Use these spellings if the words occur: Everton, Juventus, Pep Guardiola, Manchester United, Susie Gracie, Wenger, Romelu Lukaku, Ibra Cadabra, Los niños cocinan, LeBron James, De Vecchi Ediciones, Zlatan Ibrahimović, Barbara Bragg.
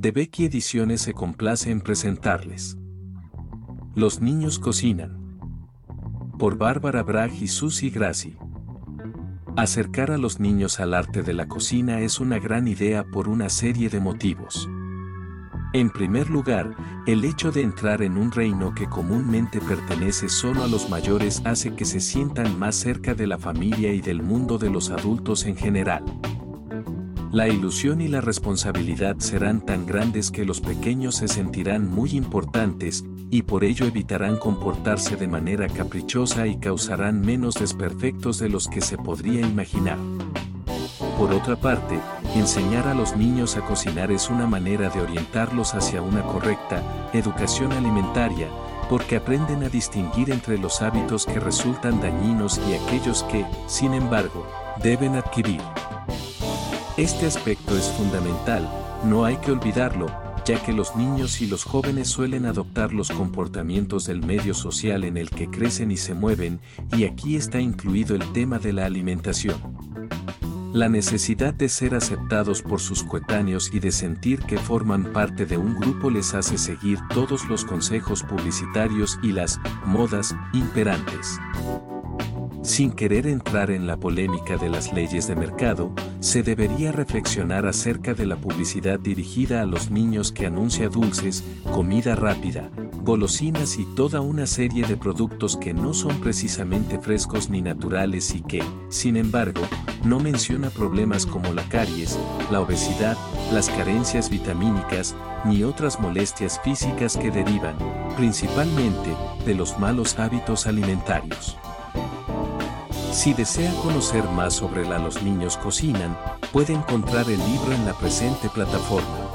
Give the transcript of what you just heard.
De Vecchi Ediciones se complace en presentarles Los niños cocinan, por Barbara Bragg y Susie Gracie. Acercar a los niños al arte de la cocina es una gran idea por una serie de motivos. En primer lugar, el hecho de entrar en un reino que comúnmente pertenece solo a los mayores hace que se sientan más cerca de la familia y del mundo de los adultos en general. La ilusión y la responsabilidad serán tan grandes que los pequeños se sentirán muy importantes, y por ello evitarán comportarse de manera caprichosa y causarán menos desperfectos de los que se podría imaginar. Por otra parte, enseñar a los niños a cocinar es una manera de orientarlos hacia una correcta educación alimentaria, porque aprenden a distinguir entre los hábitos que resultan dañinos y aquellos que, sin embargo, deben adquirir. Este aspecto es fundamental, no hay que olvidarlo, ya que los niños y los jóvenes suelen adoptar los comportamientos del medio social en el que crecen y se mueven, y aquí está incluido el tema de la alimentación. La necesidad de ser aceptados por sus coetáneos y de sentir que forman parte de un grupo les hace seguir todos los consejos publicitarios y las modas imperantes. Sin querer entrar en la polémica de las leyes de mercado, se debería reflexionar acerca de la publicidad dirigida a los niños que anuncia dulces, comida rápida, golosinas y toda una serie de productos que no son precisamente frescos ni naturales y que, sin embargo, no menciona problemas como la caries, la obesidad, las carencias vitamínicas, ni otras molestias físicas que derivan, principalmente, de los malos hábitos alimentarios. Si desea conocer más sobre Los niños cocinan, puede encontrar el libro en la presente plataforma.